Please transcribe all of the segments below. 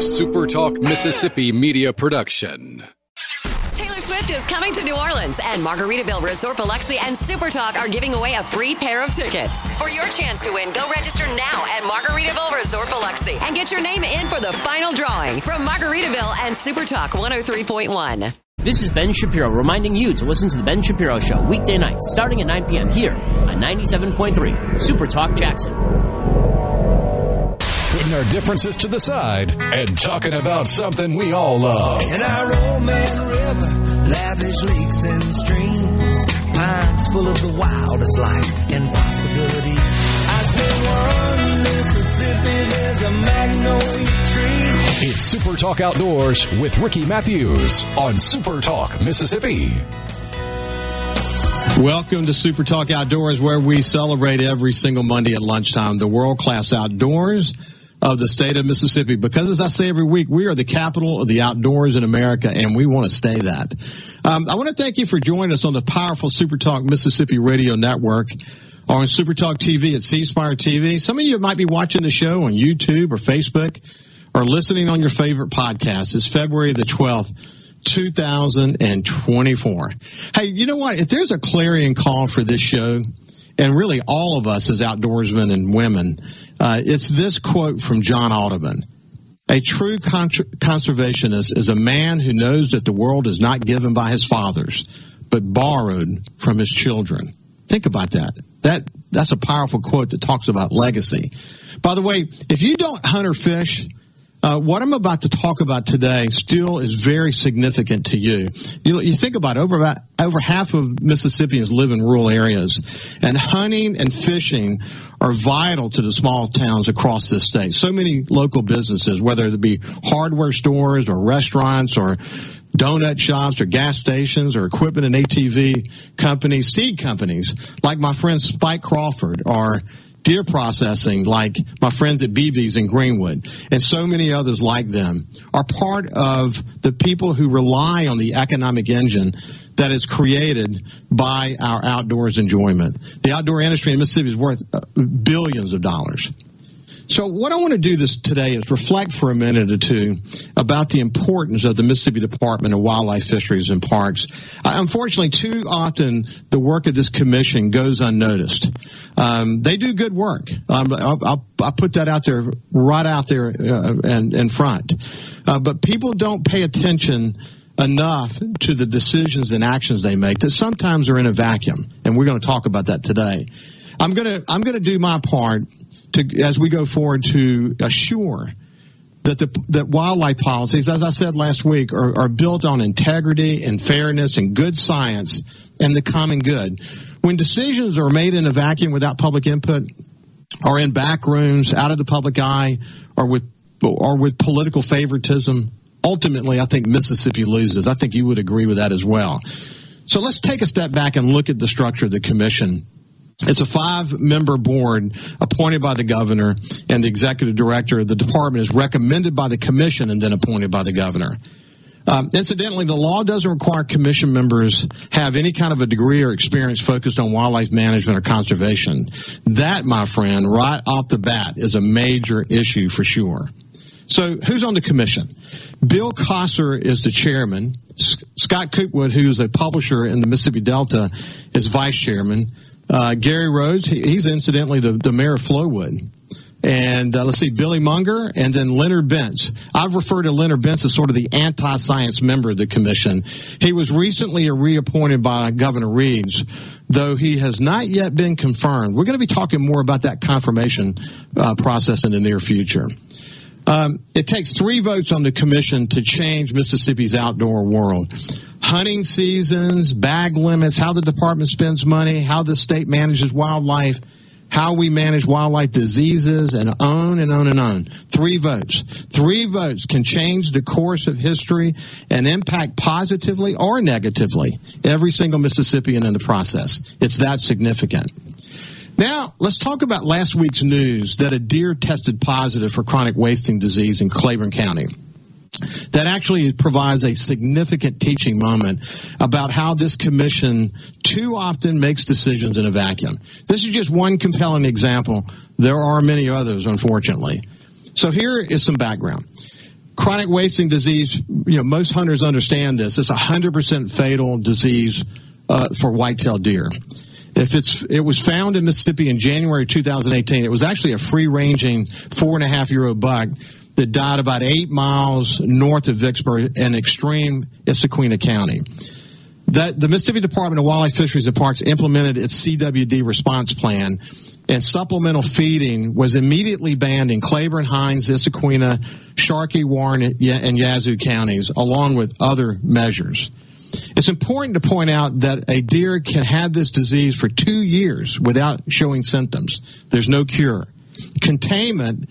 SuperTalk Mississippi media production. Swift is coming to New Orleans, and Margaritaville Resort Biloxi and SuperTalk are giving away a free pair of tickets. For your chance to win, go register now at Margaritaville Resort Biloxi and get your name in for the final drawing from Margaritaville and SuperTalk 103.1. This is Ben Shapiro reminding you to listen to The Ben Shapiro Show weekday nights starting at 9 p.m. here on 97.3 SuperTalk Jackson. Putting our differences to the side and talking about something we all love. In our old man river. Lavish lakes and streams, pines full of the wildest life and possibility. I say one Mississippi, there's a magnolia tree. It's Super Talk Outdoors with Ricky Mathews on Super Talk Mississippi. Welcome to Super Talk Outdoors, where we celebrate every single Monday at lunchtime the world-class outdoors of the state of Mississippi, because as I say every week, we are the capital of the outdoors in America, and we want to stay that. I want to thank you for joining us on the powerful SuperTalk Mississippi Radio Network, on SuperTalk TV at C-Spire TV. Some of you might be watching the show on YouTube or Facebook or listening on your favorite podcast. It's February the 12th, 2024. Hey, you know what? If there's a clarion call for this show, and really all of us as outdoorsmen and women, it's this quote from John Audubon. A true conservationist is a man who knows that the world is not given by his fathers, but borrowed from his children. Think about that. That's a powerful quote that talks about legacy. By the way, if you don't hunt or fish, what I'm about to talk about today still is very significant to you. You think about it, over half of Mississippians live in rural areas, and hunting and fishing are vital to the small towns across this state. So many local businesses, whether it be hardware stores or restaurants or donut shops or gas stations or equipment and ATV companies, seed companies like my friend Spike Crawford, or deer processing like my friends at BB's in Greenwood, and so many others like them, are part of the people who rely on the economic engine that is created by our outdoors enjoyment. The outdoor industry in Mississippi is worth billions of dollars. So what I want to do today is reflect for a minute or two about the importance of the Mississippi Department of Wildlife, Fisheries, and Parks. Unfortunately, too often the work of this commission goes unnoticed. They do good work. I'll put that out there, right out there and in front. But people don't pay attention enough to the decisions and actions they make that sometimes are in a vacuum, and we're going to talk about that today. I'm going to do my part to, as we go forward, to assure that that wildlife policies, as I said last week, are built on integrity and fairness and good science and the common good. When decisions are made in a vacuum without public input, or in back rooms, out of the public eye, or with political favoritism, ultimately I think Mississippi loses. I think you would agree with that as well. So let's take a step back and look at the structure of the commission. It's a 5-member board appointed by the governor, and the executive director of the department is recommended by the commission and then appointed by the governor. Incidentally, the law doesn't require commission members have any kind of a degree or experience focused on wildlife management or conservation. That, my friend, right off the bat is a major issue for sure. So who's on the commission? Bill Kosser is the chairman. Scott Coopwood, who's a publisher in the Mississippi Delta, is vice chairman. Gary Rhodes, he's incidentally the mayor of Flowood. And Billy Mounger, and then Leonard Bentz. I've referred to Leonard Bentz as sort of the anti-science member of the commission. He was recently reappointed by Governor Reeves, though he has not yet been confirmed. We're going to be talking more about that confirmation process in the near future. It takes 3 votes on the commission to change Mississippi's outdoor world. Hunting seasons, bag limits, how the department spends money, how the state manages wildlife, how we manage wildlife diseases, and on and on and on. 3 votes. 3 votes can change the course of history and impact positively or negatively every single Mississippian in the process. It's that significant. Now, let's talk about last week's news that a deer tested positive for chronic wasting disease in Claiborne County. That actually provides a significant teaching moment about how this commission too often makes decisions in a vacuum. This is just one compelling example. There are many others, unfortunately. So here is some background. Chronic wasting disease, you know, most hunters understand this. It's a 100% fatal disease for white-tailed deer. It was found in Mississippi in January 2018. It was actually a free-ranging 4.5-year-old buck that died about 8 miles north of Vicksburg in extreme Issaquena County. The Mississippi Department of Wildlife, Fisheries, and Parks implemented its CWD response plan, and supplemental feeding was immediately banned in Claiborne, Hinds, Issaquena, Sharkey, Warren, and Yazoo counties, along with other measures. It's important to point out that a deer can have this disease for 2 years without showing symptoms. There's no cure. Containment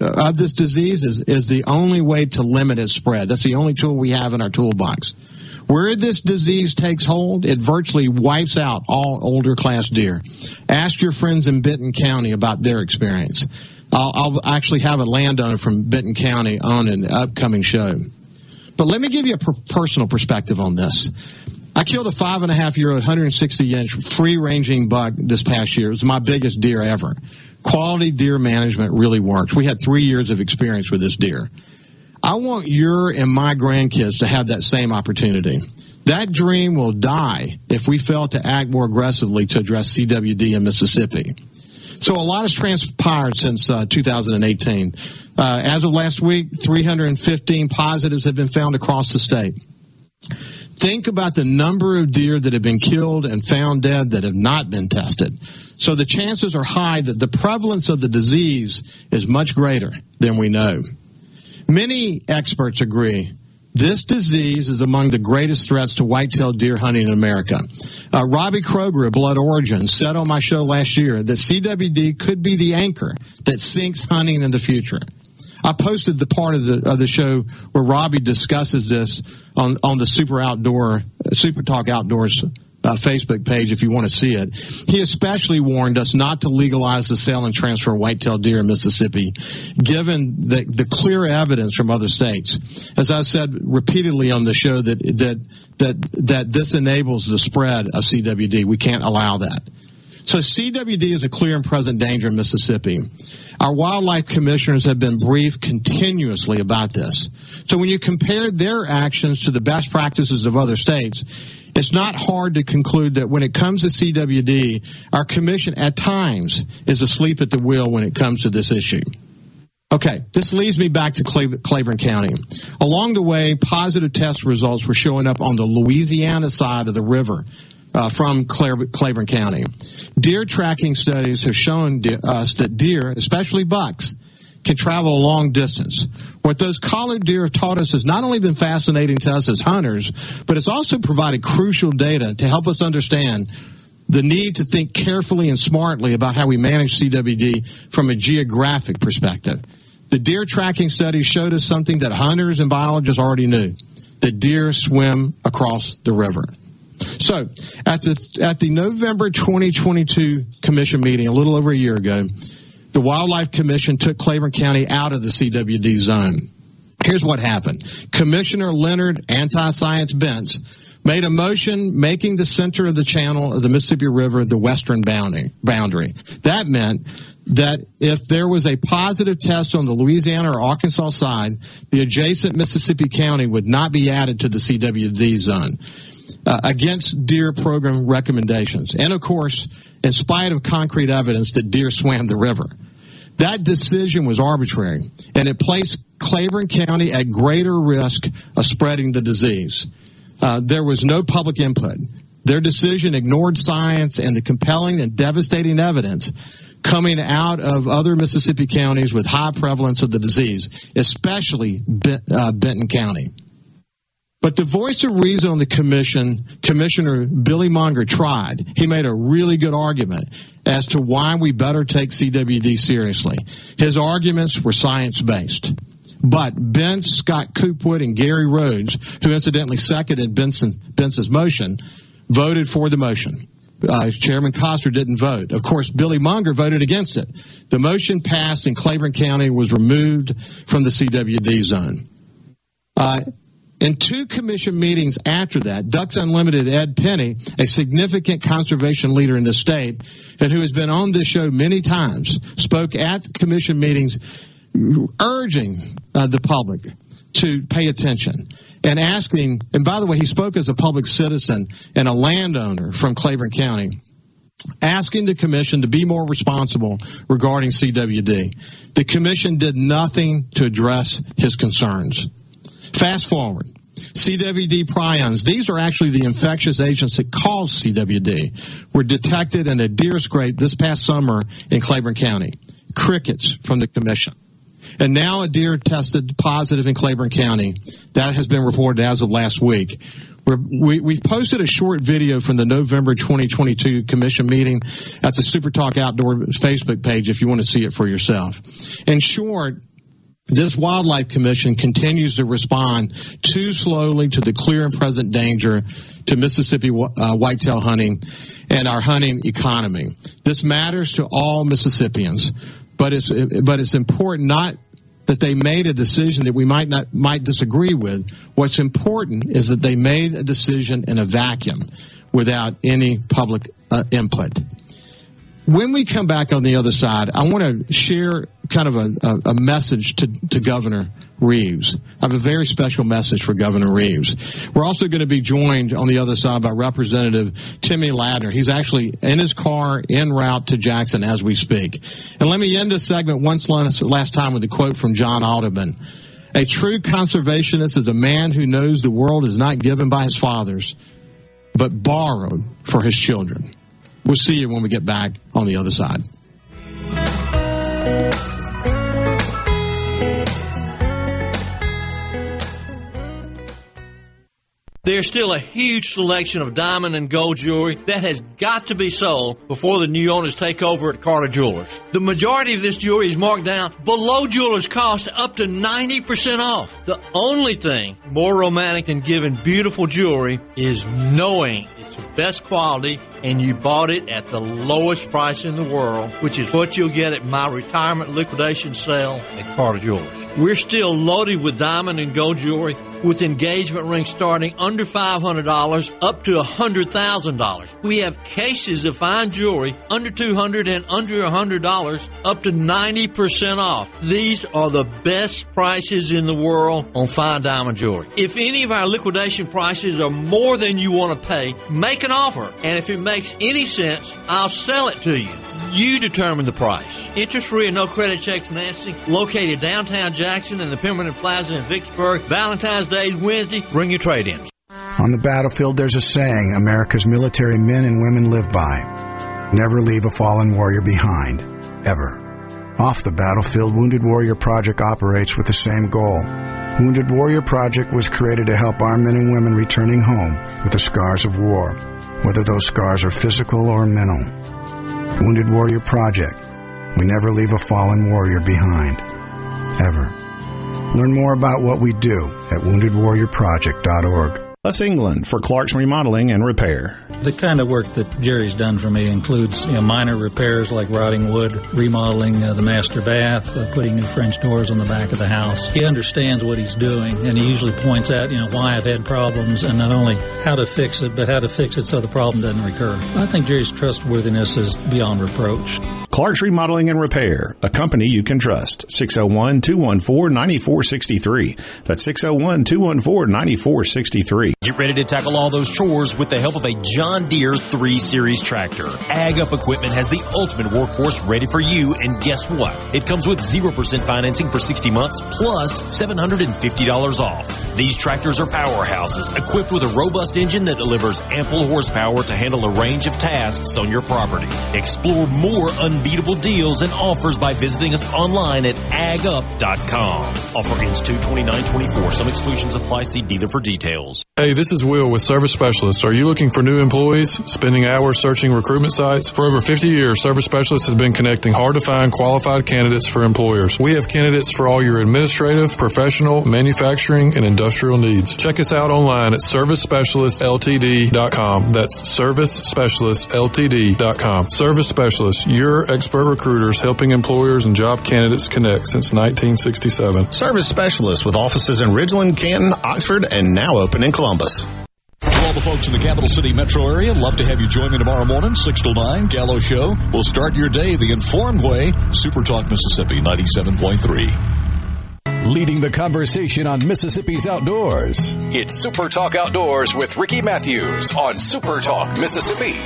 of this disease is the only way to limit its spread. That's the only tool we have in our toolbox. Where this disease takes hold, it virtually wipes out all older class deer. Ask your friends in Benton County about their experience. I'll actually have a landowner from Benton County on an upcoming show. But let me give you a personal perspective on this. I killed a 5.5-year-old, 160-inch, free-ranging buck this past year. It was my biggest deer ever. Quality deer management really works. We had 3 years of experience with this deer. I want your and my grandkids to have that same opportunity. That dream will die if we fail to act more aggressively to address CWD in Mississippi. So a lot has transpired since 2018. As of last week, 315 positives have been found across the state. Think about the number of deer that have been killed and found dead that have not been tested. So the chances are high that the prevalence of the disease is much greater than we know. Many experts agree this disease is among the greatest threats to white-tailed deer hunting in America. Robbie Kroger of Blood Origin said on my show last year that CWD could be the anchor that sinks hunting in the future. I posted the part of the show where Robbie discusses this on the SuperTalk Outdoors Facebook page if you want to see it. He especially warned us not to legalize the sale and transfer of white-tailed deer in Mississippi, given the clear evidence from other states. As I said repeatedly on the show, that this enables the spread of CWD. We can't allow that. So CWD is a clear and present danger in Mississippi. Our wildlife commissioners have been briefed continuously about this. So when you compare their actions to the best practices of other states, it's not hard to conclude that when it comes to CWD, our commission at times is asleep at the wheel when it comes to this issue. Okay, this leads me back to Claiborne County. Along the way, positive test results were showing up on the Louisiana side of the river. From Claiborne County. Deer tracking studies have shown us that deer, especially bucks, can travel a long distance. What those collared deer have taught us has not only been fascinating to us as hunters, but it's also provided crucial data to help us understand the need to think carefully and smartly about how we manage CWD from a geographic perspective. The deer tracking studies showed us something that hunters and biologists already knew, that deer swim across the river. So, at the November 2022 commission meeting, a little over a year ago, the Wildlife Commission took Claiborne County out of the CWD zone. Here's what happened. Commissioner Leonard Anti-Science Bentz made a motion making the center of the channel of the Mississippi River the western boundary. That meant that if there was a positive test on the Louisiana or Arkansas side, the adjacent Mississippi county would not be added to the CWD zone. Against deer program recommendations. And, of course, in spite of concrete evidence that deer swam the river. That decision was arbitrary, and it placed Claiborne County at greater risk of spreading the disease. There was no public input. Their decision ignored science and the compelling and devastating evidence coming out of other Mississippi counties with high prevalence of the disease, especially Benton County. But the voice of reason on the commission, Commissioner Billy Mounger, tried. He made a really good argument as to why we better take CWD seriously. His arguments were science-based. But Bentz, Scott Coopwood, and Gary Rhodes, who incidentally seconded Bentz's motion, voted for the motion. Chairman Koster didn't vote. Of course, Billy Mounger voted against it. The motion passed, and Claiborne County was removed from the CWD zone. In two commission meetings after that, Ducks Unlimited Ed Penny, a significant conservation leader in the state and who has been on this show many times, spoke at commission meetings urging the public to pay attention and asking. And by the way, he spoke as a public citizen and a landowner from Claiborne County, asking the commission to be more responsible regarding CWD. The commission did nothing to address his concerns. Fast forward. CWD prions, these are actually the infectious agents that cause CWD, were detected in a deer scrape this past summer in Claiborne County. Crickets from the commission. And now a deer tested positive in Claiborne County. That has been reported as of last week. We've posted a short video from the November 2022 commission meeting at the SuperTalk Outdoor Facebook page if you want to see it for yourself. In short, this Wildlife Commission continues to respond too slowly to the clear and present danger to Mississippi whitetail hunting and our hunting economy. This matters to all Mississippians, but it's important not that they made a decision that we might disagree with. What's important is that they made a decision in a vacuum without any public input. When we come back on the other side, I want to share kind of a message to Governor Reeves. I have a very special message for Governor Reeves. We're also going to be joined on the other side by Representative Timmy Ladner. He's actually in his car en route to Jackson as we speak. And let me end this segment once last time with a quote from John Audubon. "A true conservationist is a man who knows the world is not given by his fathers, but borrowed for his children." We'll see you when we get back on the other side. There's still a huge selection of diamond and gold jewelry that has got to be sold before the new owners take over at Carter Jewelers. The majority of this jewelry is marked down below jewelers' cost, up to 90% off. The only thing more romantic than giving beautiful jewelry is knowing it's the best quality and you bought it at the lowest price in the world, which is what you'll get at my retirement liquidation sale at Carter Jewelers. We're still loaded with diamond and gold jewelry, with engagement rings starting under $500 up to $100,000. We have cases of fine jewelry under $200 and under $100 up to 90% off. These are the best prices in the world on fine diamond jewelry. If any of our liquidation prices are more than you want to pay, make an offer. And if it makes any sense, I'll sell it to you. You determine the price. Interest-free and no credit check financing, located downtown Jackson and the Pemberton Plaza in Vicksburg. Valentine's Day, Wednesday. Bring your trade-ins. On the battlefield, there's a saying America's military men and women live by. Never leave a fallen warrior behind. Ever. Off the battlefield, Wounded Warrior Project operates with the same goal. Wounded Warrior Project was created to help our men and women returning home with the scars of war, whether those scars are physical or mental. Wounded Warrior Project. We never leave a fallen warrior behind. Ever. Learn more about what we do at woundedwarriorproject.org. Us England for Clark's Remodeling and Repair. The kind of work that Jerry's done for me includes minor repairs like rotting wood, remodeling the master bath, putting new French doors on the back of the house. He understands what he's doing, and he usually points out why I've had problems, and not only how to fix it, but how to fix it so the problem doesn't recur. I think Jerry's trustworthiness is beyond reproach. Clark's Remodeling and Repair, a company you can trust. 601-214-9463. That's 601-214-9463. Get ready to tackle all those chores with the help of a John Deere 3 Series tractor. Ag Up Equipment has the ultimate workhorse ready for you, and guess what? It comes with 0% financing for 60 months, plus $750 off. These tractors are powerhouses, equipped with a robust engine that delivers ample horsepower to handle a range of tasks on your property. Explore more unbeatable deals and offers by visiting us online at agup.com. Offer ends 2/29/24. Some exclusions apply. See dealer for details. Hey, this is Will with Service Specialists. Are you looking for new employees? Spending hours searching recruitment sites? For over 50 years, Service Specialists has been connecting hard-to-find qualified candidates for employers. We have candidates for all your administrative, professional, manufacturing, and industrial needs. Check us out online at ServiceSpecialistLTD.com. That's ServiceSpecialistLTD.com. Service Specialists, your expert recruiters helping employers and job candidates connect since 1967. Service Specialists with offices in Ridgeland, Canton, Oxford, and now open in Columbus. To all the folks in the Capital City metro area, love to have you join me tomorrow morning, 6 till 9, Gallo Show. We'll start your day the informed way. Super Talk Mississippi 97.3. Leading the conversation on Mississippi's outdoors. It's SuperTalk Outdoors with Ricky Mathews on SuperTalk Mississippi.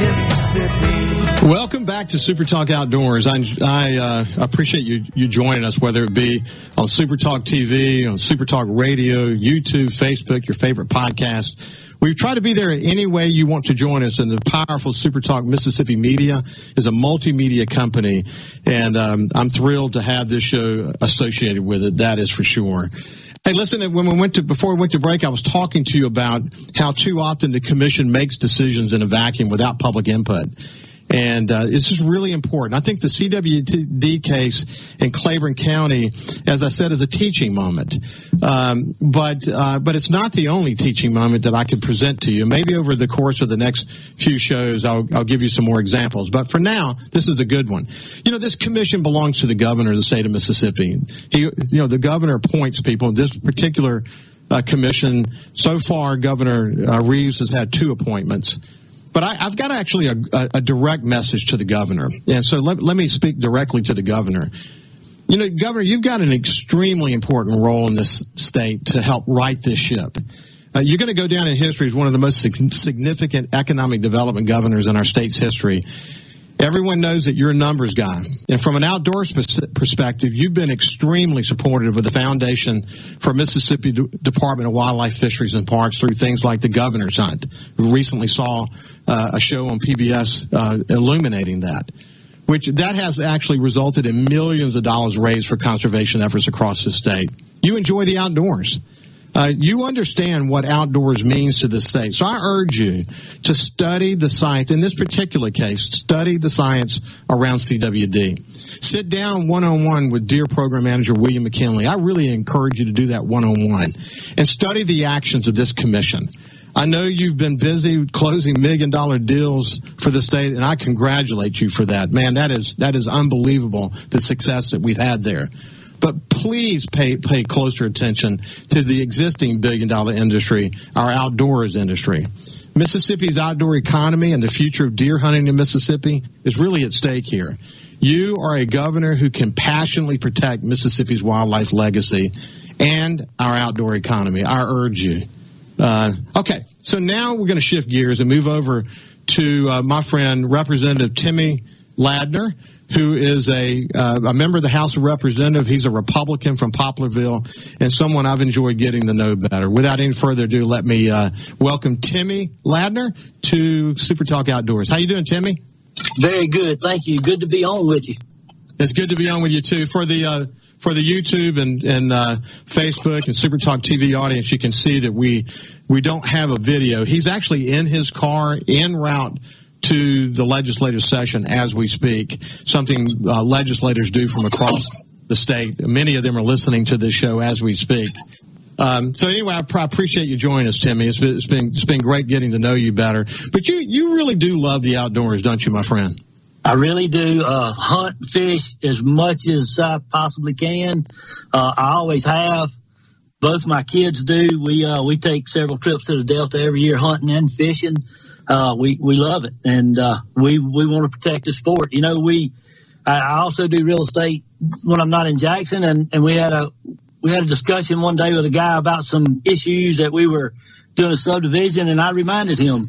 Mississippi. Welcome back to SuperTalk Outdoors. I appreciate you joining us, whether it be on SuperTalk TV, on SuperTalk Radio, YouTube, Facebook, your favorite podcast. We've tried to be there any way you want to join us, and the powerful SuperTalk Mississippi Media is a multimedia company, and I'm thrilled to have this show associated with it, that is for sure. Hey, listen, before we went to break, I was talking to you about how too often the commission makes decisions in a vacuum without public input. And this is really important. I think the CWD case in Claiborne County, as I said, is a teaching moment. But it's not the only teaching moment that I could present to you. Maybe over the course of the next few shows, I'll give you some more examples. But for now, this is a good one. You know, this commission belongs to the governor of the state of Mississippi. The governor appoints people. This particular commission, so far, Governor Reeves has had 2 appointments. But I've got actually a direct message to the governor. And so let me speak directly to the governor. You know, Governor, you've got an extremely important role in this state to help right this ship. You're going to go down in history as one of the most significant economic development governors in our state's history. Everyone knows that you're a numbers guy. And from an outdoor perspective, you've been extremely supportive of the foundation for Mississippi Department of Wildlife, Fisheries, and Parks through things like the Governor's Hunt. We recently saw a show on PBS illuminating that, which that has actually resulted in millions of dollars raised for conservation efforts across the state. You enjoy the outdoors. You understand what outdoors means to the state. So I urge you to study the science. In this particular case, study the science around CWD. Sit down one-on-one with Deere Program Manager William McKinley. I really encourage you to do that one-on-one. And study the actions of this commission. I know you've been busy closing million-dollar deals for the state, and I congratulate you for that. Man, that is unbelievable, the success that we've had there. But please pay closer attention to the existing billion-dollar industry, our outdoors industry. Mississippi's outdoor economy and the future of deer hunting in Mississippi is really at stake here. You are a governor who can passionately protect Mississippi's wildlife legacy and our outdoor economy. I urge you. Okay, so now we're going to shift gears and move over to my friend, Representative Timmy Ladner, who is a member of the House of Representatives. He's a Republican from Poplarville and someone I've enjoyed getting to know better. Without any further ado, let me welcome Timmy Ladner to SuperTalk Outdoors. How you doing, Timmy? Very good. Thank you. Good to be on with you. It's good to be on with you, too. For the YouTube and Facebook and SuperTalk TV audience, you can see that we don't have a video. He's actually in his car en route to the legislative session as we speak, something legislators do from across the state. Many of them are listening to this show as we speak. So anyway, I appreciate you joining us, Timmy. It's been great getting to know you better. But you really do love the outdoors, don't you, my friend? I really do. Hunt, fish as much as I possibly can. I always have. Both my kids do. We take several trips to the Delta every year, hunting and fishing. We love it, and we want to protect the sport. You know, I also do real estate when I'm not in Jackson, and we had a discussion one day with a guy about some issues that we were doing a subdivision, and I reminded him,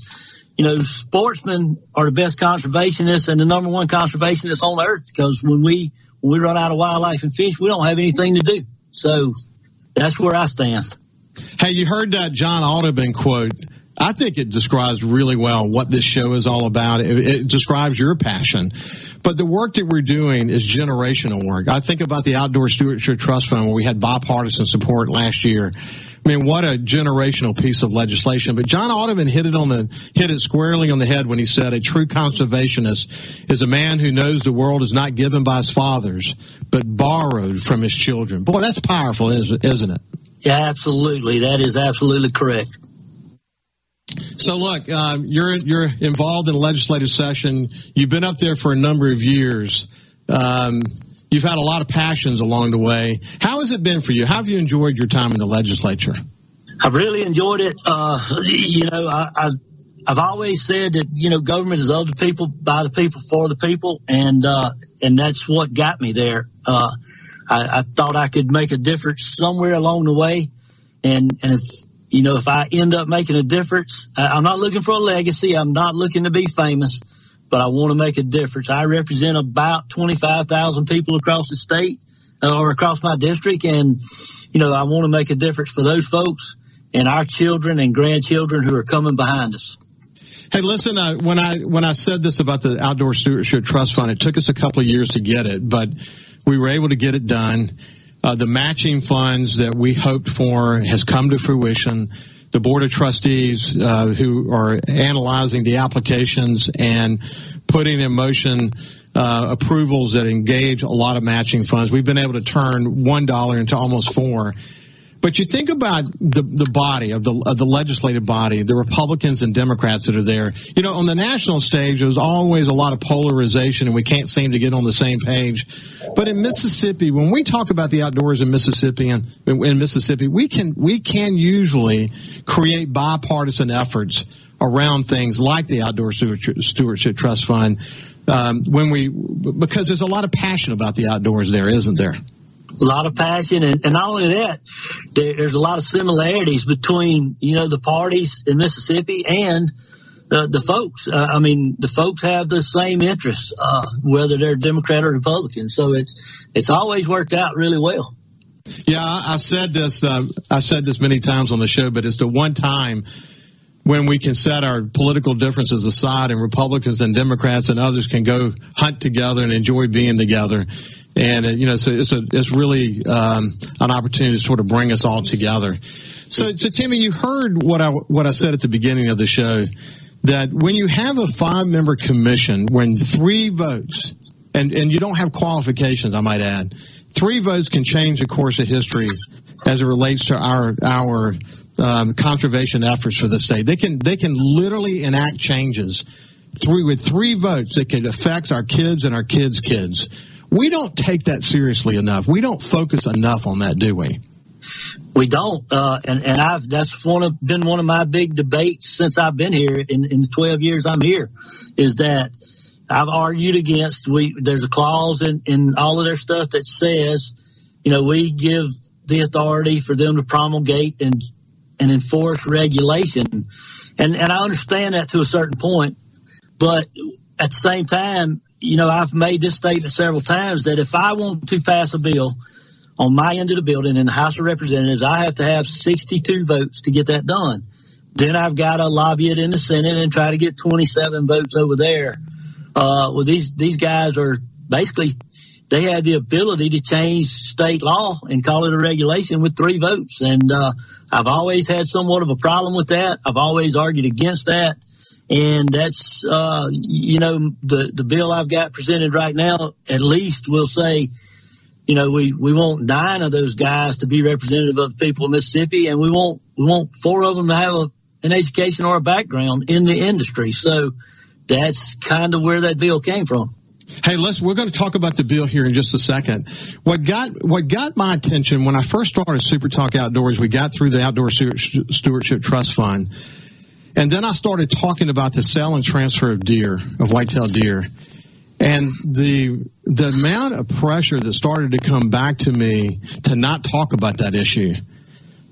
you know, sportsmen are the best conservationists and the number one conservationists on earth, because when we run out of wildlife and fish, we don't have anything to do. So that's where I stand. Hey, you heard that John Audubon quote. I think it describes really well what this show is all about. It describes your passion. But the work that we're doing is generational work. I think about the Outdoor Stewardship Trust Fund, where we had bipartisan support last year. I mean, what a generational piece of legislation. But John Audubon hit it squarely on the head when he said, "A true conservationist is a man who knows the world is not given by his fathers, but borrowed from his children." Boy, that's powerful, isn't it? Yeah, absolutely. That is absolutely correct. So, look, you're involved in a legislative session. You've been up there for a number of years. You've had a lot of passions along the way. How has it been for you? How have you enjoyed your time in the legislature? I've really enjoyed it. You know, I've always said that, you know, government is of the people, by the people, for the people, and that's what got me there. I thought I could make a difference somewhere along the way. And if, you know, if I end up making a difference, I'm not looking for a legacy. I'm not looking to be famous, but I want to make a difference. I represent about 25,000 people across the state or across my district. And, you know, I want to make a difference for those folks and our children and grandchildren who are coming behind us. Hey, listen, when I said this about the Outdoor Stewardship Trust Fund, it took us a couple of years to get it, but we were able to get it done. The matching funds that we hoped for has come to fruition. The Board of Trustees who are analyzing the applications and putting in motion approvals that engage a lot of matching funds. We've been able to turn $1 into almost $4. But you think about the body of the legislative body, the Republicans and Democrats that are there. You know, on the national stage, there's always a lot of polarization, and we can't seem to get on the same page. But in Mississippi, when we talk about the outdoors in Mississippi, we can usually create bipartisan efforts around things like the Outdoor Stewardship Trust Fund, because there's a lot of passion about the outdoors there, isn't there? A lot of passion, and not only that, there's a lot of similarities between, you know, the parties in Mississippi and the folks. I mean, the folks have the same interests, whether they're Democrat or Republican. So it's always worked out really well. Yeah, I've said this many times on the show, but it's the one time when we can set our political differences aside, and Republicans and Democrats and others can go hunt together and enjoy being together. And, you know, so it's really an opportunity to sort of bring us all together. So Timmy, you heard what I said at the beginning of the show, that when you have a 5-member commission, when 3 votes, and you don't have qualifications, I might add, 3 votes can change the course of history as it relates to our conservation efforts for the state. They can literally enact changes with 3 votes that can affect our kids and our kids' kids. We don't take that seriously enough. We don't focus enough on that, do we? We don't. That's been one of my big debates since I've been here in the 12 years I'm here, is that I've argued against. There's a clause in all of their stuff that says, you know, we give the authority for them to promulgate and enforce regulation. And I understand that to a certain point, but at the same time, you know, I've made this statement several times that if I want to pass a bill on my end of the building in the House of Representatives, I have to have 62 votes to get that done. Then I've got to lobby it in the Senate and try to get 27 votes over there. Well, these guys are basically, they have the ability to change state law and call it a regulation with 3 votes. And I've always had somewhat of a problem with that. I've always argued against that. And that's, you know, the bill I've got presented right now at least will say, you know, we want 9 of those guys to be representative of the people of Mississippi, and we want 4 of them to have an education or a background in the industry. So that's kind of where that bill came from. Hey, we're going to talk about the bill here in just a second. What got my attention when I first started Super Talk Outdoors, we got through the Outdoor Stewardship Trust Fund. And then I started talking about the sale and transfer of deer, of white-tailed deer. And the amount of pressure that started to come back to me to not talk about that issue.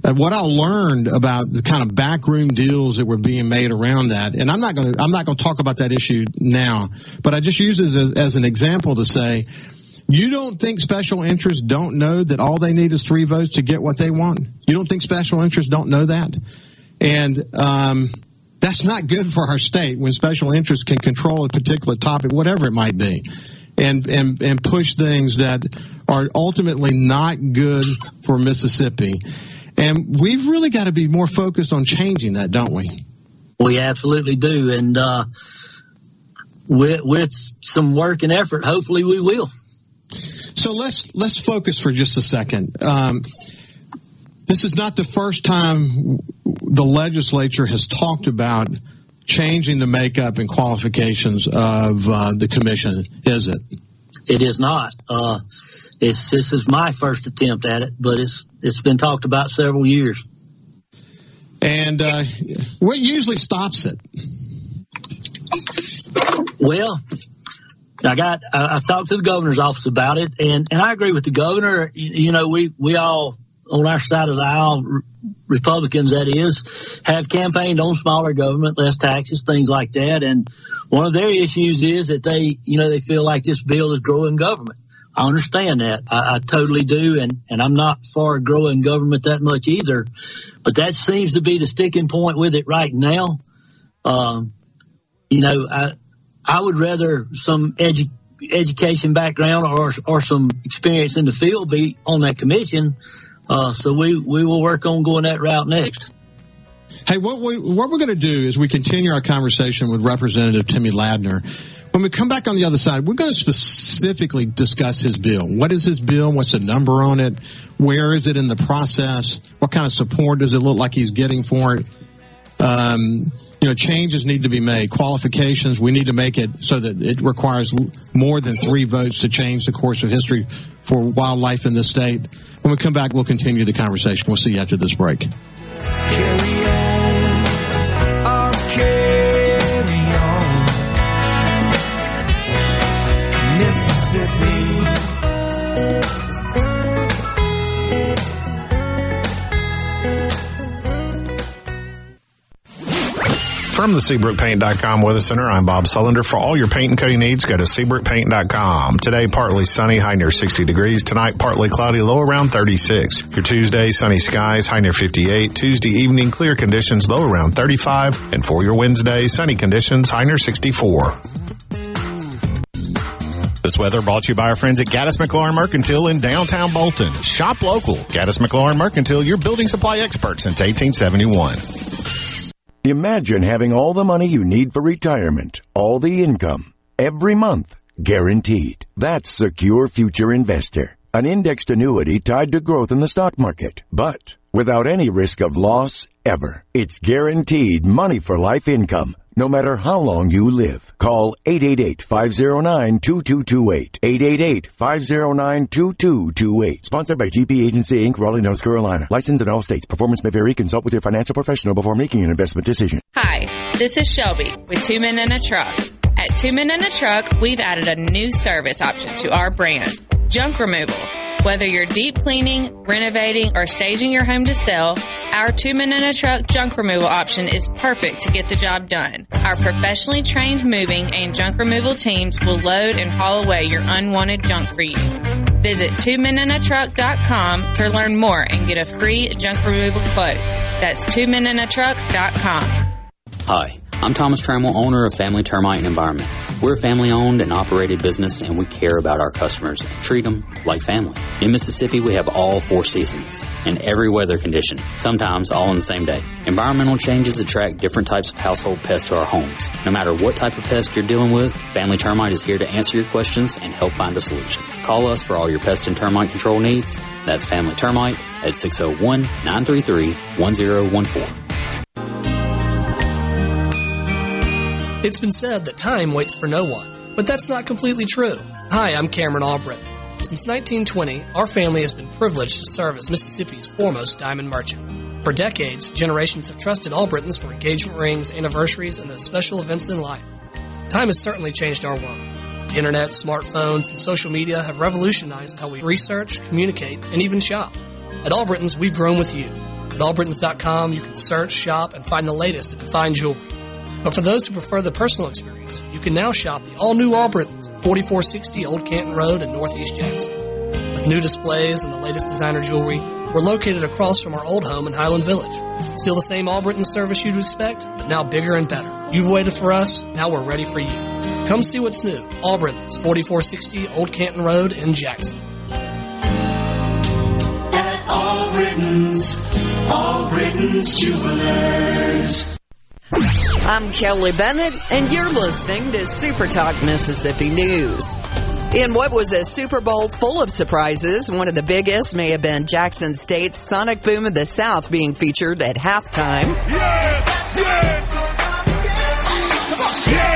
And what I learned about the kind of backroom deals that were being made around that, and I'm not going to talk about that issue now, but I just use it as an example to say, you don't think special interests don't know that all they need is 3 votes to get what they want? You don't think special interests don't know that? And that's not good for our state when special interests can control a particular topic, whatever it might be, and push things that are ultimately not good for Mississippi. And we've really got to be more focused on changing that, don't we? We absolutely do. And with some work and effort, hopefully we will. So let's focus for just a second. This is not the first time the legislature has talked about changing the makeup and qualifications of the commission, is it? It is not. This is my first attempt at it, but it's been talked about several years. And what usually stops it? Well, I've talked to the governor's office about it, and I agree with the governor. You know, we all on our side of the aisle, Republicans that is, have campaigned on smaller government, less taxes, things like that. And one of their issues is that they feel like this bill is growing government. I understand that. I totally do, and I'm not for growing government that much either. But that seems to be the sticking point with it right now. I would rather some education background or some experience in the field be on that commission. So we will work on going that route next. Hey, what we're going to do is we continue our conversation with Representative Timmy Ladner. When we come back on the other side, we're going to specifically discuss his bill. What is his bill? What's the number on it? Where is it in the process? What kind of support does it look like he's getting for it? Changes need to be made. Qualifications, we need to make it so that it requires more than 3 votes to change the course of history for wildlife in this state. When we come back, we'll continue the conversation. We'll see you after this break. Carry on, Mississippi. From the SeabrookPaint.com Weather Center, I'm Bob Sullender. For all your paint and coating needs, go to SeabrookPaint.com. Today, partly sunny, high near 60 degrees. Tonight, partly cloudy, low around 36. Your Tuesday, sunny skies, high near 58. Tuesday evening, clear conditions, low around 35. And for your Wednesday, sunny conditions, high near 64. This weather brought to you by our friends at Gaddis McLaurin Mercantile in downtown Bolton. Shop local. Gaddis McLaurin Mercantile, your building supply expert since 1871. Imagine having all the money you need for retirement, all the income, every month, guaranteed. That's Secure Future Investor, an indexed annuity tied to growth in the stock market, but without any risk of loss ever. It's guaranteed money for life income, no matter how long you live. Call 888-509-2228, 888-509-2228. Sponsored by GP Agency, Inc., Raleigh, North Carolina. Licensed in all states. Performance may vary. Consult with your financial professional before making an investment decision. Hi, this is Shelby with Two Men and a Truck. At Two Men and a Truck, we've added a new service option to our brand, junk removal. Whether you're deep cleaning, renovating, or staging your home to sell, our Two Men and a Truck junk removal option is perfect to get the job done. Our professionally trained moving and junk removal teams will load and haul away your unwanted junk for you. Visit twomeninatruck.com to learn more and get a free junk removal quote. That's twomeninatruck.com. Hi, I'm Thomas Trammell, owner of Family Termite and Environment. We're a family-owned and operated business, and we care about our customers and treat them like family. In Mississippi, we have all 4 seasons and every weather condition, sometimes all on the same day. Environmental changes attract different types of household pests to our homes. No matter what type of pest you're dealing with, Family Termite is here to answer your questions and help find a solution. Call us for all your pest and termite control needs. That's Family Termite at 601-933-1014. It's been said that time waits for no one, but that's not completely true. Hi, I'm Cameron Albritton. Since 1920, our family has been privileged to serve as Mississippi's foremost diamond merchant. For decades, generations have trusted Albriton's for engagement rings, anniversaries, and those special events in life. Time has certainly changed our world. The internet, smartphones, and social media have revolutionized how we research, communicate, and even shop. At Albriton's, we've grown with you. At Albriton's.com, you can search, shop, and find the latest at fine jewelry. But for those who prefer the personal experience, you can now shop the all-new Albriton's at 4460 Old Canton Road in Northeast Jackson. With new displays and the latest designer jewelry, we're located across from our old home in Highland Village. Still the same Albriton's service you'd expect, but now bigger and better. You've waited for us, now we're ready for you. Come see what's new. Albriton's, 4460 Old Canton Road in Jackson. At Albriton's Jewelers. I'm Kelly Bennett, and you're listening to SuperTalk Mississippi News. In what was a Super Bowl full of surprises, one of the biggest may have been Jackson State's Sonic Boom of the South being featured at halftime. Yeah, yeah. Yeah. Yeah. Yeah.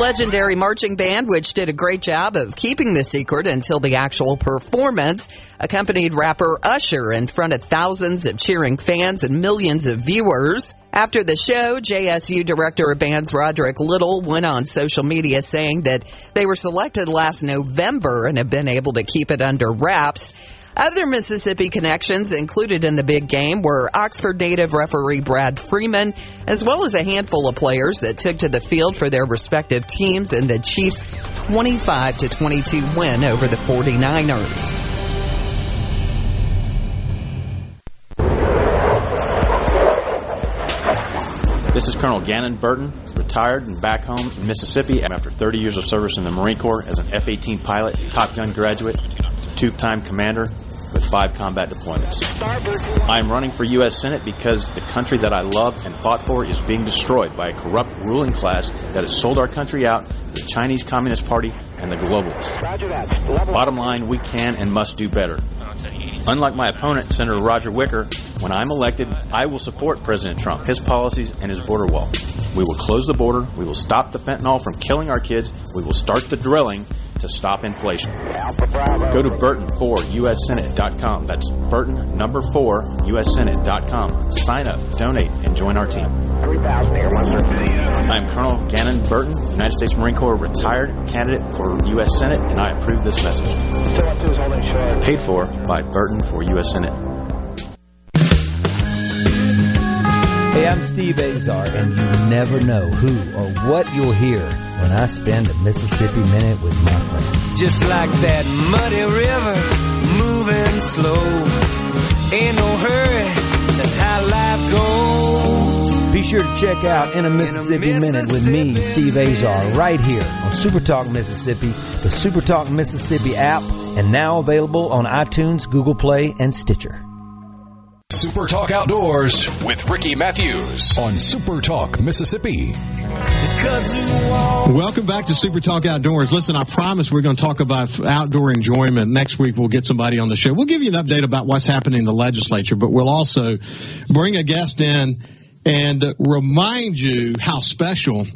legendary marching band, which did a great job of keeping the secret until the actual performance, accompanied rapper Usher in front of thousands of cheering fans and millions of viewers. After the show, JSU Director of Bands Roderick Little went on social media saying that they were selected last November and have been able to keep it under wraps. Other Mississippi connections included in the big game were Oxford native referee Brad Freeman, as well as a handful of players that took to the field for their respective teams in the Chiefs' 25-22 win over the 49ers. This is Colonel Gannon Burton, retired and back home in Mississippi after 30 years of service in the Marine Corps as an F-18 pilot, Top Gun graduate, two-time commander with 5 combat deployments. I'm running for U.S. Senate because the country that I love and fought for is being destroyed by a corrupt ruling class that has sold our country out to the Chinese Communist Party and the globalists. Roger that. Bottom line, we can and must do better. Unlike my opponent, Senator Roger Wicker, when I'm elected, I will support President Trump, his policies, and his border wall. We will close the border. We will stop the fentanyl from killing our kids. We will start the drilling to stop inflation. Go to Burton4USSenate.com. That's Burton, number 4, USSenate.com. Sign up, donate, and join our team. I'm Colonel Gannon Burton, United States Marine Corps retired candidate for U.S. Senate, and I approve this message. Paid for by Burton for U.S. Senate. Hey, I'm Steve Azar, and you never know who or what you'll hear when I spend a Mississippi Minute with my friends. Just like that muddy river, moving slow. Ain't no hurry, that's how life goes. Be sure to check out In a Mississippi Minute with me, Steve Azar, right here on SuperTalk Mississippi, the SuperTalk Mississippi app, and now available on iTunes, Google Play, and Stitcher. Super Talk Outdoors with Ricky Mathews on Super Talk Mississippi. Welcome back to Super Talk Outdoors. Listen, I promise we're going to talk about outdoor enjoyment. Next week we'll get somebody on the show. We'll give you an update about what's happening in the legislature, but we'll also bring a guest in and remind you how special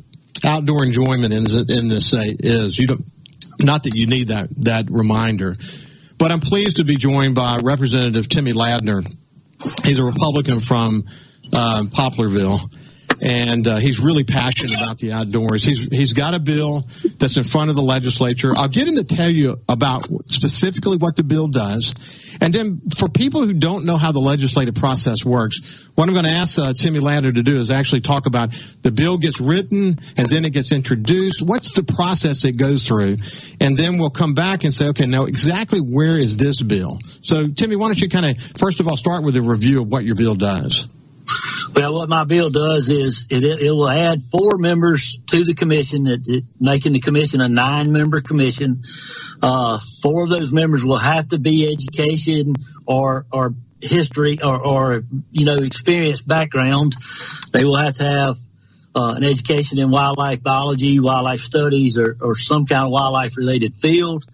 outdoor enjoyment in this state is. You don't, not that you need that reminder, but I'm pleased to be joined by Representative Timmy Ladner. He's a Republican from Poplarville, and he's really passionate about the outdoors. He's got a bill that's in front of the legislature. I'll get him to tell you about specifically what the bill does. And then for people who don't know how the legislative process works, what I'm going to ask Timmy Ladner to do is actually talk about the bill gets written and then it gets introduced. What's the process it goes through? And then we'll come back and say, okay, now exactly where is this bill? So, Timmy, why don't you kind of, first of all, start with a review of what your bill does. Well, what my bill does is it will add 4 members to the commission, making the commission a 9-member commission. 4 of those members will have to be education or history or experience background. They will have to have an education in wildlife biology, wildlife studies, or some kind of wildlife-related field.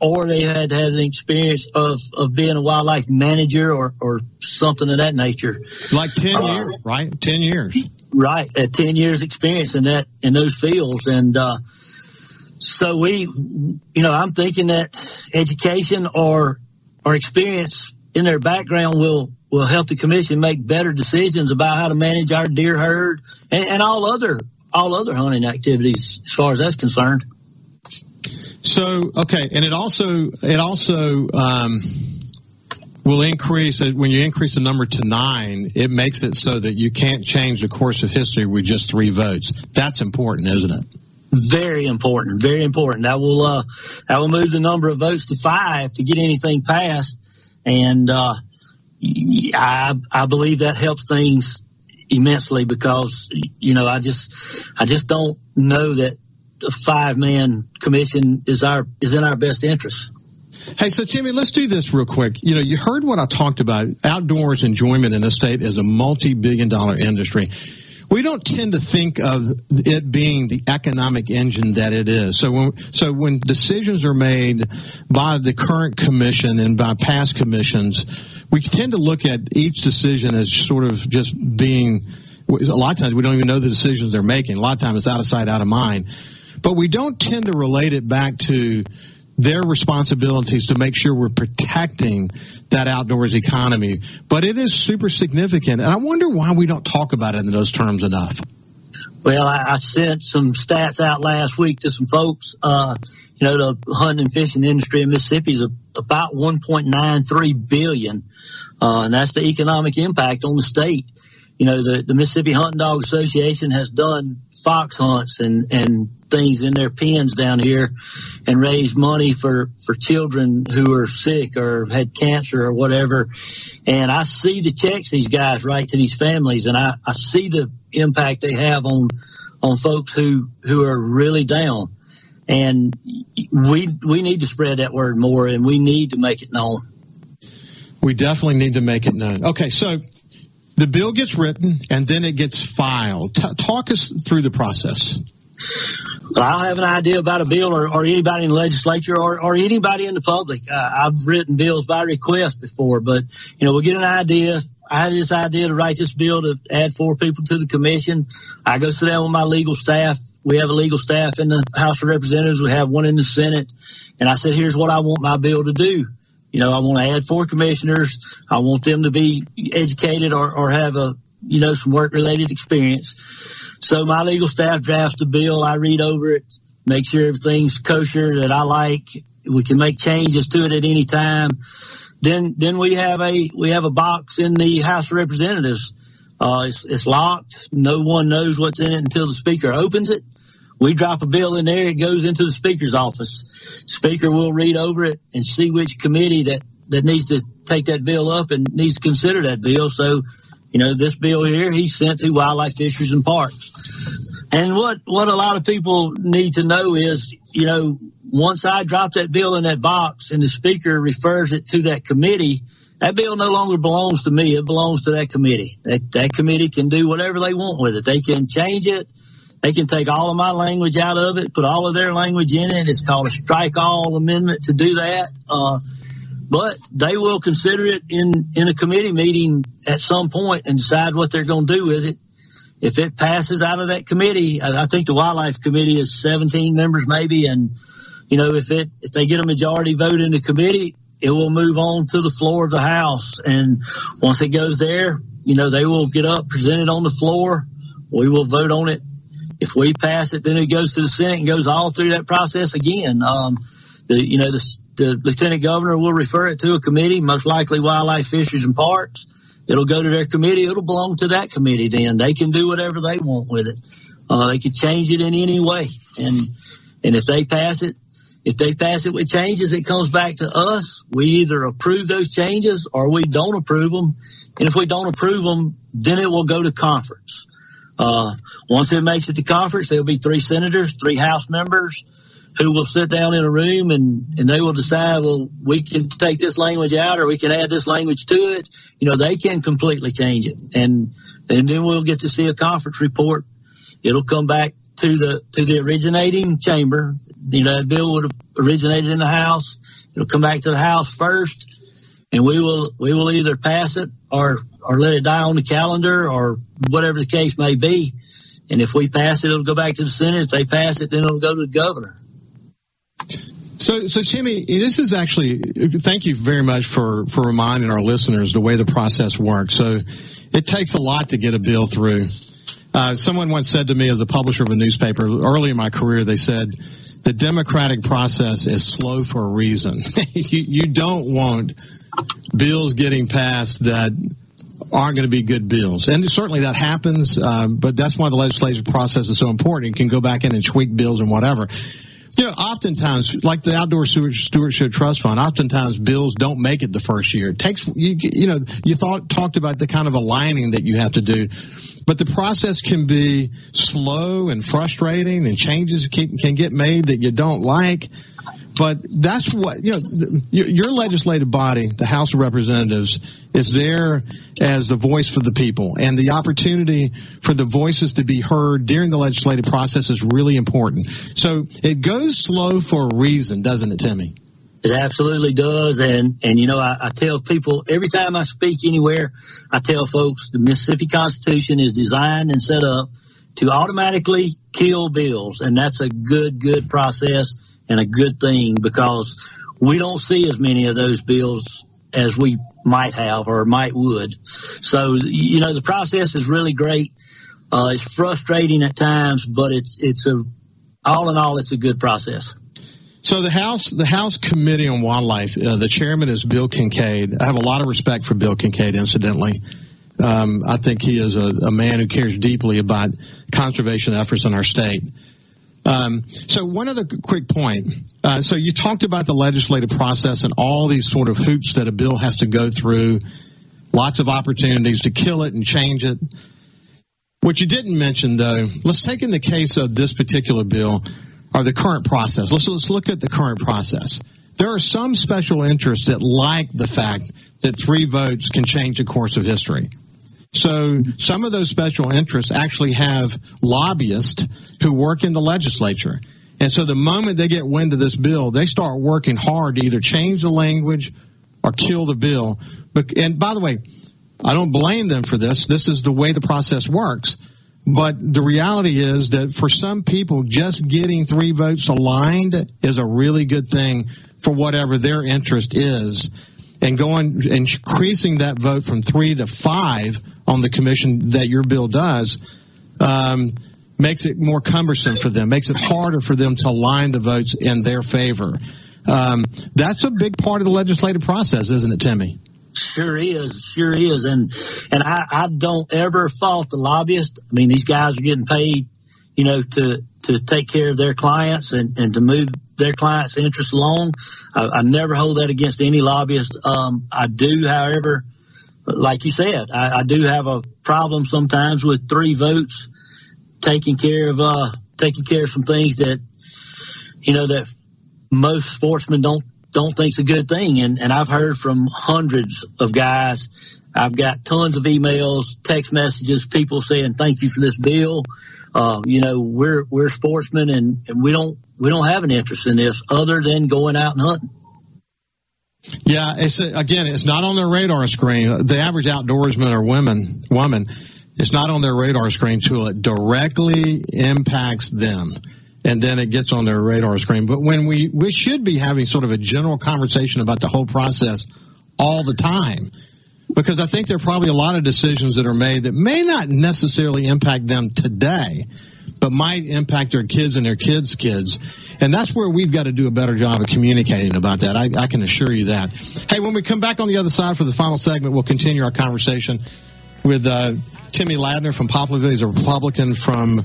Or they had to have the experience of being a wildlife manager or something of that nature. Like 10 years, right? 10 years. Right. 10 years experience in those fields. And, so I'm thinking that education or experience in their background will help the commission make better decisions about how to manage our deer herd and all other hunting activities as far as that's concerned. So, okay, and it also will increase, when you increase the number to 9, it makes it so that you can't change the course of history with just 3 votes. That's important, isn't it? Very important, very important. I will move the number of votes to 5 to get anything passed, and I believe that helps things immensely because, I just don't know that a 5-man commission is in our best interest. Hey, so Timmy, let's do this real quick. You heard what I talked about. Outdoors enjoyment in the state is a multi-billion-dollar industry. We don't tend to think of it being the economic engine that it is. So when decisions are made by the current commission and by past commissions, we tend to look at each decision as sort of just being. A lot of times we don't even know the decisions they're making. A lot of times it's out of sight, out of mind. But we don't tend to relate it back to their responsibilities to make sure we're protecting that outdoors economy. But it is super significant, and I wonder why we don't talk about it in those terms enough. Well, I sent some stats out last week to some folks. The hunting and fishing industry in Mississippi is about $1.93 billion, and that's the economic impact on the state. You know, the Mississippi Hunting Dog Association has done fox hunts and things in their pens down here and raised money for children who are sick or had cancer or whatever. And I see the checks these guys write to these families, and I see the impact they have on folks who are really down. And we need to spread that word more, and we need to make it known. We definitely need to make it known. Okay, so the bill gets written, and then it gets filed. Talk us through the process. Well, I don't have an idea about a bill or anybody in the legislature or anybody in the public. I've written bills by request before, but, we'll get an idea. I had this idea to write this bill to add 4 people to the commission. I go sit down with my legal staff. We have a legal staff in the House of Representatives. We have one in the Senate. And I said, here's what I want my bill to do. I want to add 4 commissioners. I want them to be educated or have some work-related experience. So my legal staff drafts the bill. I read over it, make sure everything's kosher that I like. We can make changes to it at any time. Then we have a box in the House of Representatives. It's locked. No one knows what's in it until the speaker opens it. We drop a bill in there, it goes into the speaker's office. Speaker will read over it and see which committee that needs to take that bill up and needs to consider that bill. So, this bill here, he sent to Wildlife, Fisheries, and Parks. And what a lot of people need to know is, once I drop that bill in that box and the speaker refers it to that committee, that bill no longer belongs to me. It belongs to that committee. That committee can do whatever they want with it. They can change it. They can take all of my language out of it, put all of their language in it. It's called a strike-all amendment to do that. But they will consider it in a committee meeting at some point and decide what they're going to do with it. If it passes out of that committee, I think the Wildlife Committee is 17 members maybe, and, if they get a majority vote in the committee, it will move on to the floor of the House. And once it goes there, they will get up, present it on the floor. We will vote on it. If we pass it, then it goes to the Senate and goes all through that process again. The lieutenant governor will refer it to a committee, most likely Wildlife, Fisheries, and Parks. It'll go to their committee. It'll belong to that committee then. They can do whatever they want with it. They can change it in any way. And if they pass it with changes, it comes back to us. We either approve those changes or we don't approve them. And if we don't approve them, then it will go to conference. Once it makes it to conference, there'll be 3 senators, 3 House members who will sit down in a room and they will decide, well, we can take this language out or we can add this language to it. They can completely change it. And then we'll get to see a conference report. It'll come back to the originating chamber. That bill would have originated in the House. It'll come back to the House first, and we will either pass it or let it die on the calendar or whatever the case may be. And if we pass it, it'll go back to the Senate. If they pass it, then it'll go to the governor. So Timmy, this is actually, thank you very much for reminding our listeners the way the process works. So it takes a lot to get a bill through. Someone once said to me as a publisher of a newspaper early in my career, they said, the democratic process is slow for a reason. You don't want bills getting passed that aren't going to be good bills. And certainly that happens, but that's why the legislative process is so important. You can go back in and tweak bills and whatever. Oftentimes, like the Outdoor Stewardship Trust Fund, oftentimes bills don't make it the first year. It takes, you talked about the kind of aligning that you have to do. But the process can be slow and frustrating, and changes can get made that you don't like. But that's what, your legislative body, the House of Representatives, is there as the voice for the people. And the opportunity for the voices to be heard during the legislative process is really important. So it goes slow for a reason, doesn't it, Timmy? It absolutely does. And I tell people every time I speak anywhere, I tell folks the Mississippi Constitution is designed and set up to automatically kill bills. And that's a good process and a good thing, because we don't see as many of those bills as we might have or might would. So, you know, the process is really great. It's frustrating at times, but it's a good process. So the House Committee on Wildlife, the chairman is Bill Kincaid. I have a lot of respect for Bill Kincaid, incidentally. I think he is a man who cares deeply about conservation efforts in our state. So one other quick point. So you talked about the legislative process and all these sort of hoops that a bill has to go through, lots of opportunities to kill it and change it. What you didn't mention, though, let's take in the case of this particular bill or the current process. Let's look at the current process. There are some special interests that like the fact that three votes can change the course of history. So some of those special interests actually have lobbyists who work in the legislature. And so the moment they get wind of this bill, they start working hard to either change the language or kill the bill. And by the way, I don't blame them for this. This is the way the process works. But the reality is that for some people, just getting three votes aligned is a really good thing for whatever their interest is. And going increasing that vote from 3 to 5 on the commission that your bill does makes it more cumbersome for them, makes it harder for them to align the votes in their favor. That's a big part of the legislative process, isn't it, Timmy? Sure is. And I don't ever fault the lobbyists. I mean, these guys are getting paid, you know, to take care of their clients and to move their clients' interests along. I never hold that against any lobbyist. I do, however, like you said, I do have a problem sometimes with three votes taking care of some things that, you know, that most sportsmen don't think's a good thing. And I've heard from hundreds of guys. I've got tons of emails, text messages, people saying thank you for this bill. You know, we're sportsmen and we don't have an interest in this other than going out and hunting. Yeah, it's not on their radar screen. The average outdoorsman or woman, it's not on their radar screen till it directly impacts them. And then it gets on their radar screen. But when we should be having sort of a general conversation about the whole process all the time, because I think there are probably a lot of decisions that are made that may not necessarily impact them today, but might impact their kids and their kids' kids. And that's where we've got to do a better job of communicating about that. I can assure you that. Hey, when we come back on the other side for the final segment, we'll continue our conversation with Timmy Ladner from Poplarville. He's a Republican from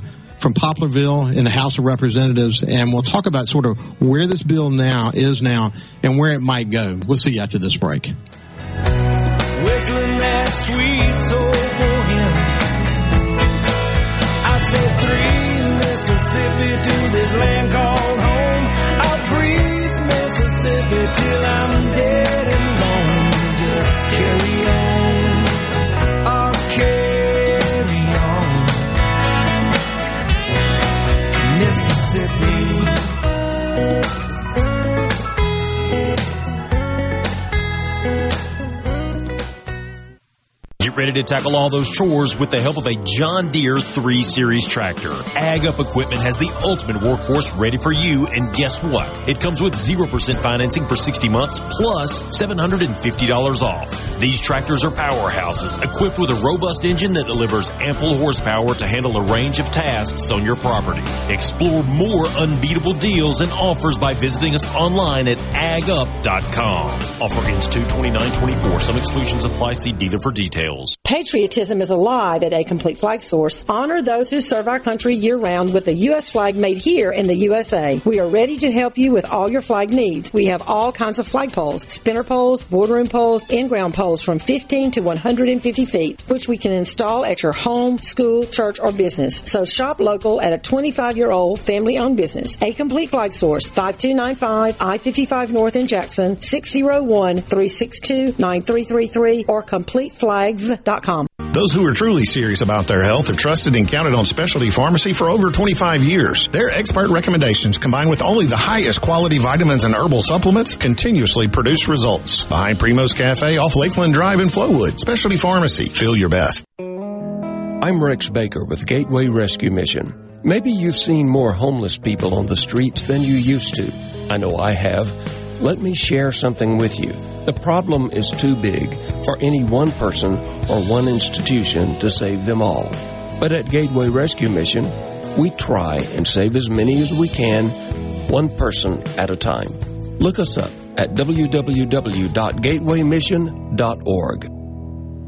Poplarville in the House of Representatives, and we'll talk about sort of where this bill is now and where it might go. We'll see you after this break. Whistling that sweet soul for him, I said three Mississippi to this land called home. I'll breathe Mississippi till I'm dead and gone. Just carry on, I'll carry on, Mississippi. Ready to tackle all those chores with the help of a John Deere 3 Series tractor. Ag Up Equipment has the ultimate workforce ready for you, and guess what? It comes with 0% financing for 60 months plus $750 off. These tractors are powerhouses, equipped with a robust engine that delivers ample horsepower to handle a range of tasks on your property. Explore more unbeatable deals and offers by visiting us online at agup.com. Offer ends 2/29/24. Some exclusions apply. See dealer for details. Patriotism is alive at A Complete Flag Source. Honor those who serve our country year-round with a U.S. flag made here in the USA. We are ready to help you with all your flag needs. We have all kinds of flag poles, spinner poles, border poles, in-ground poles from 15 to 150 feet, which we can install at your home, school, church, or business. So shop local at a 25-year-old family-owned business. A Complete Flag Source, 5295 I-55 North in Jackson, 601-362-9333, or CompleteFlags.com. Those who are truly serious about their health have trusted and counted on Specialty Pharmacy for over 25 years. Their expert recommendations, combined with only the highest quality vitamins and herbal supplements, continuously produce results. Behind Primo's Cafe off Lakeland Drive in Flowood, Specialty Pharmacy. Feel your best. I'm Rex Baker with Gateway Rescue Mission. Maybe you've seen more homeless people on the streets than you used to. I know I have. Let me share something with you. The problem is too big for any one person or one institution to save them all. But at Gateway Rescue Mission, we try and save as many as we can, one person at a time. Look us up at www.gatewaymission.org.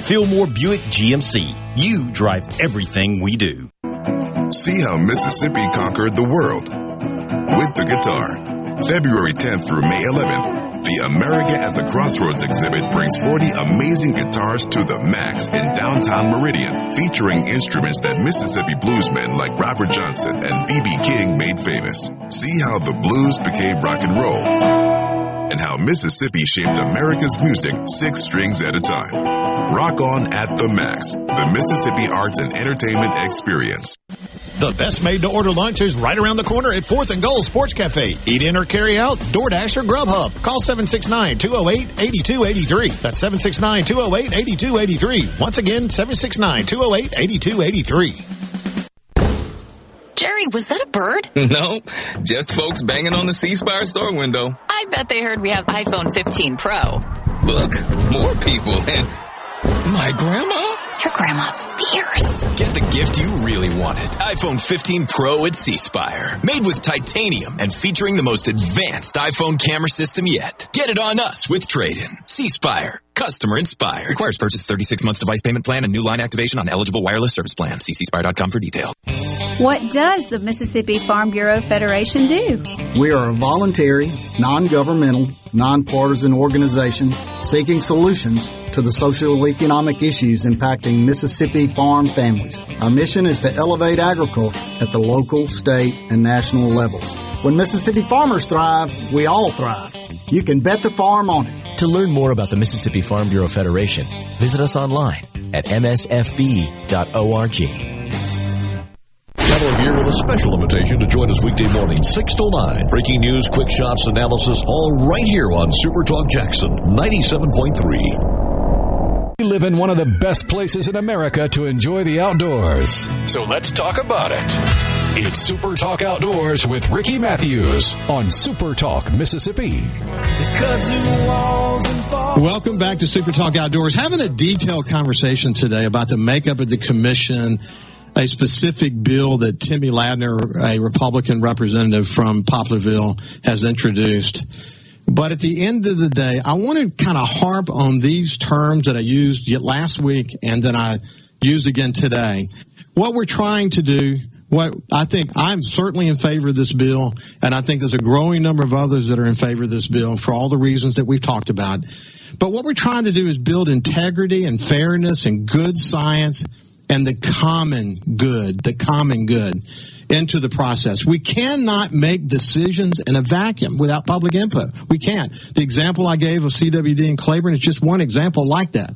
Fillmore Buick GMC. You drive everything we do. See how Mississippi conquered the world with the guitar. February 10th through May 11th, the America at the Crossroads exhibit brings 40 amazing guitars to the max in downtown Meridian, featuring instruments that Mississippi bluesmen like Robert Johnson and B.B. King made famous. See how the blues became rock and roll, and how Mississippi shaped America's music 6 strings at a time. Rock on at the Max, the Mississippi Arts and Entertainment Experience. The best made-to-order lunch is right around the corner at 4th and Gold Sports Cafe. Eat in or carry out, DoorDash or Grubhub. Call 769-208-8283. That's 769-208-8283. Once again, 769-208-8283. Jerry, was that a bird? No, just folks banging on the C-Spire store window. I bet they heard we have iPhone 15 Pro. Look, more people, and my grandma? Your grandma's fierce. Get the gift you really wanted. iPhone 15 Pro at C-Spire. Made with titanium and featuring the most advanced iPhone camera system yet. Get it on us with trade-in. C-Spire. Customer inspired. Requires purchase of 36 months device payment plan and new line activation on eligible wireless service plan. See cspire.com for detail. What does the Mississippi Farm Bureau Federation do? We are a voluntary, non-governmental, non-partisan organization seeking solutions to the socioeconomic issues impacting Mississippi farm families. Our mission is to elevate agriculture at the local, state, and national levels. When Mississippi farmers thrive, we all thrive. You can bet the farm on it. To learn more about the Mississippi Farm Bureau Federation, visit us online at msfb.org. Here with a special invitation to join us weekday morning 6 to 9. Breaking news, quick shots, analysis, all right here on SuperTalk Jackson 97.3. We live in one of the best places in America to enjoy the outdoors. So let's talk about it. It's Super Talk Outdoors with Ricky Mathews on Super Talk Mississippi. Welcome back to Super Talk Outdoors. Having a detailed conversation today about the makeup of the commission, a specific bill that Timmy Ladner, a Republican representative from Poplarville, has introduced. But at the end of the day, I want to kind of harp on these terms that I used last week and then I used again today. What we're trying to do, what I think, I'm certainly in favor of this bill, and I think there's a growing number of others that are in favor of this bill for all the reasons that we've talked about. But what we're trying to do is build integrity and fairness and good science and the common good into the process. We cannot make decisions in a vacuum without public input. We can't. The example I gave of CWD and Claiborne is just one example like that.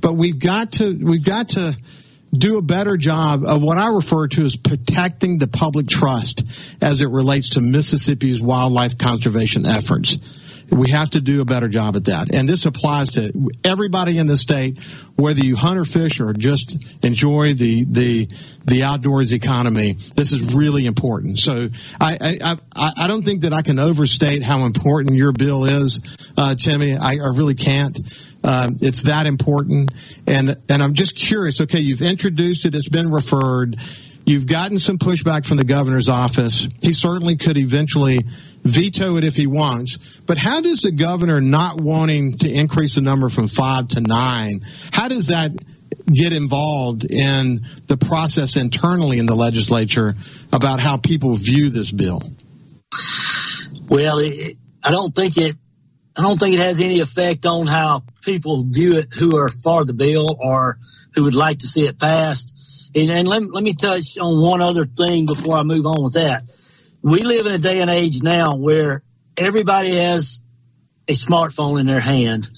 But we've got to do a better job of what I refer to as protecting the public trust as it relates to Mississippi's wildlife conservation efforts. We have to do a better job at that. And this applies to everybody in the state, whether you hunt or fish or just enjoy the outdoors economy. This is really important. So I don't think that I can overstate how important your bill is, Timmy. I really can't. It's that important. And I'm just curious. Okay, you've introduced it. It's been referred. You've gotten some pushback from the governor's office. He certainly could eventually veto it if he wants. But how does the governor not wanting to increase the number from 5 to 9, how does that get involved in the process internally in the legislature about how people view this bill? Well, I don't think it has any effect on how people view it who are for the bill or who would like to see it passed. And let me touch on one other thing before I move on with that. We live in a day and age now where everybody has a smartphone in their hand.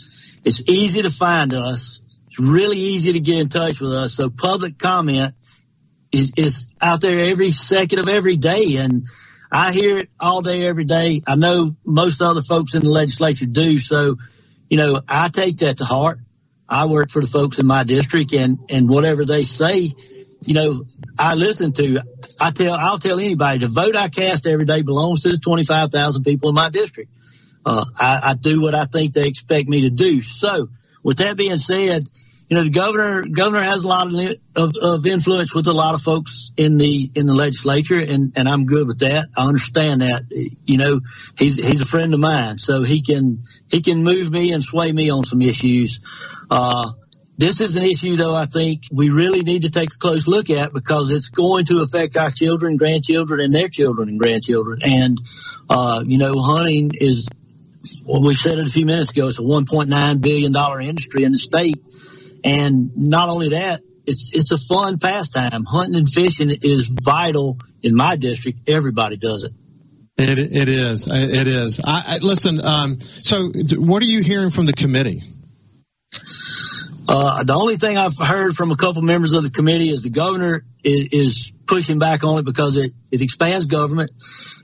It's easy to find us. It's really easy to get in touch with us. So public comment is out there every second of every day, and I hear it all day, every day. I know most other folks in the legislature do. So, you know, I take that to heart. I work for the folks in my district, and whatever they say, you know, I listen to. I'll tell anybody, the vote I cast every day belongs to the 25,000 people in my district. I do what I think they expect me to do. So with that being said, you know, the governor has a lot of influence with a lot of folks in the legislature, and I'm good with that. I understand that. You know, he's a friend of mine, so he can move me and sway me on some issues. This is an issue, though, I think we really need to take a close look at, because it's going to affect our children, grandchildren, and their children and grandchildren. And, you know, hunting is, well, we said it a few minutes ago, it's a $1.9 billion industry in the state. And not only that, it's a fun pastime. Hunting and fishing is vital in my district. Everybody does it. It is. Listen, so what are you hearing from the committee? The only thing I've heard from a couple members of the committee is the governor is pushing back on it because it expands government,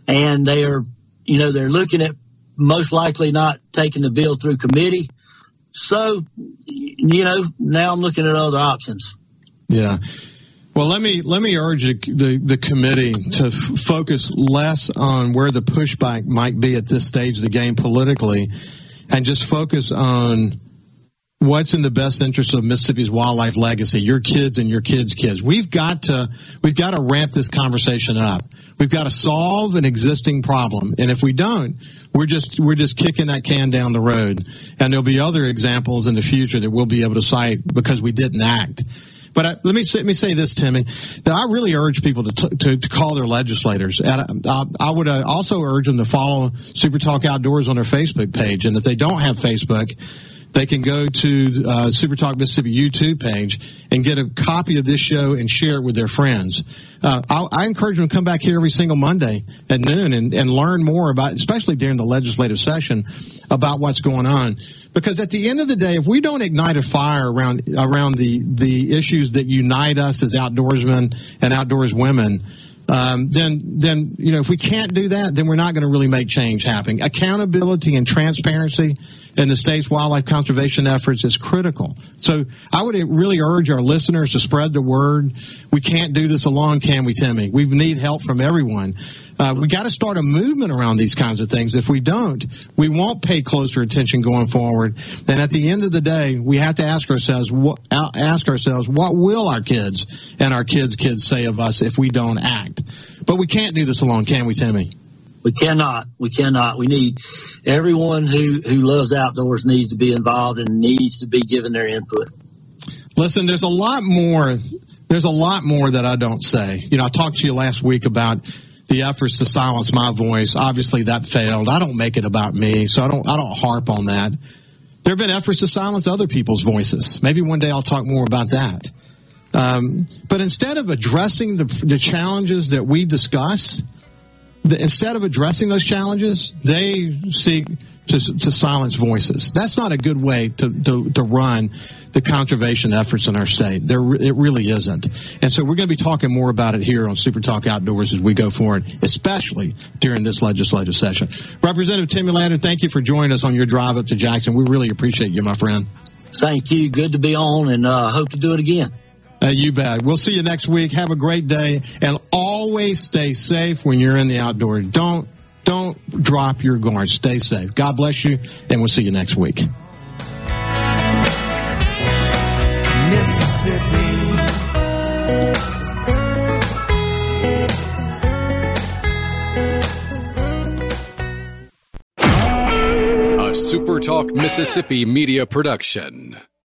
and they are, you know, they're looking at most likely not taking the bill through committee. So, you know, now I'm looking at other options. Yeah. Well, let me urge the committee to focus less on where the pushback might be at this stage of the game politically, and just focus on what's in the best interest of Mississippi's wildlife legacy, your kids and your kids' kids. We've got to ramp this conversation up. We've got to solve an existing problem. And if we don't, we're just kicking that can down the road. And there'll be other examples in the future that we'll be able to cite because we didn't act. But let me say this, Timmy, that I really urge people to call their legislators. And I would also urge them to follow SuperTalk Outdoors on their Facebook page. And if they don't have Facebook, they can go to SuperTalk Mississippi YouTube page and get a copy of this show and share it with their friends. I encourage them to come back here every single Monday at noon and learn more about, especially during the legislative session, about what's going on. Because at the end of the day, if we don't ignite a fire around the issues that unite us as outdoorsmen and outdoors women, then you know, if we can't do that, then we're not going to really make change happen. Accountability and transparency in the state's wildlife conservation efforts is critical. So I would really urge our listeners to spread the word. We can't do this alone, can we, Timmy? We need help from everyone. We got to start a movement around these kinds of things. If we don't, we won't pay closer attention going forward. And at the end of the day, we have to ask ourselves, what will our kids and our kids' kids say of us if we don't act? But we can't do this alone, can we, Timmy? We cannot. We need everyone who loves outdoors needs to be involved and needs to be given their input. Listen, there's a lot more. There's a lot more that I don't say. You know, I talked to you last week about the efforts to silence my voice. Obviously, that failed. I don't make it about me, so I don't harp on that. There have been efforts to silence other people's voices. Maybe one day I'll talk more about that. But instead of addressing the challenges that we discuss, instead of addressing those challenges, they seek to silence voices. That's not a good way to run the conservation efforts in our state. It really isn't. And so we're going to be talking more about it here on Super Talk Outdoors as we go forward, especially during this legislative session. Representative Timmy Ladner, thank you for joining us on your drive up to Jackson. We really appreciate you, my friend. Thank you. Good to be on, and hope to do it again. You bet. We'll see you next week. Have a great day, and always stay safe when you're in the outdoors. Don't drop your guard. Stay safe. God bless you, and we'll see you next week. Mississippi. A SuperTalk Mississippi media production.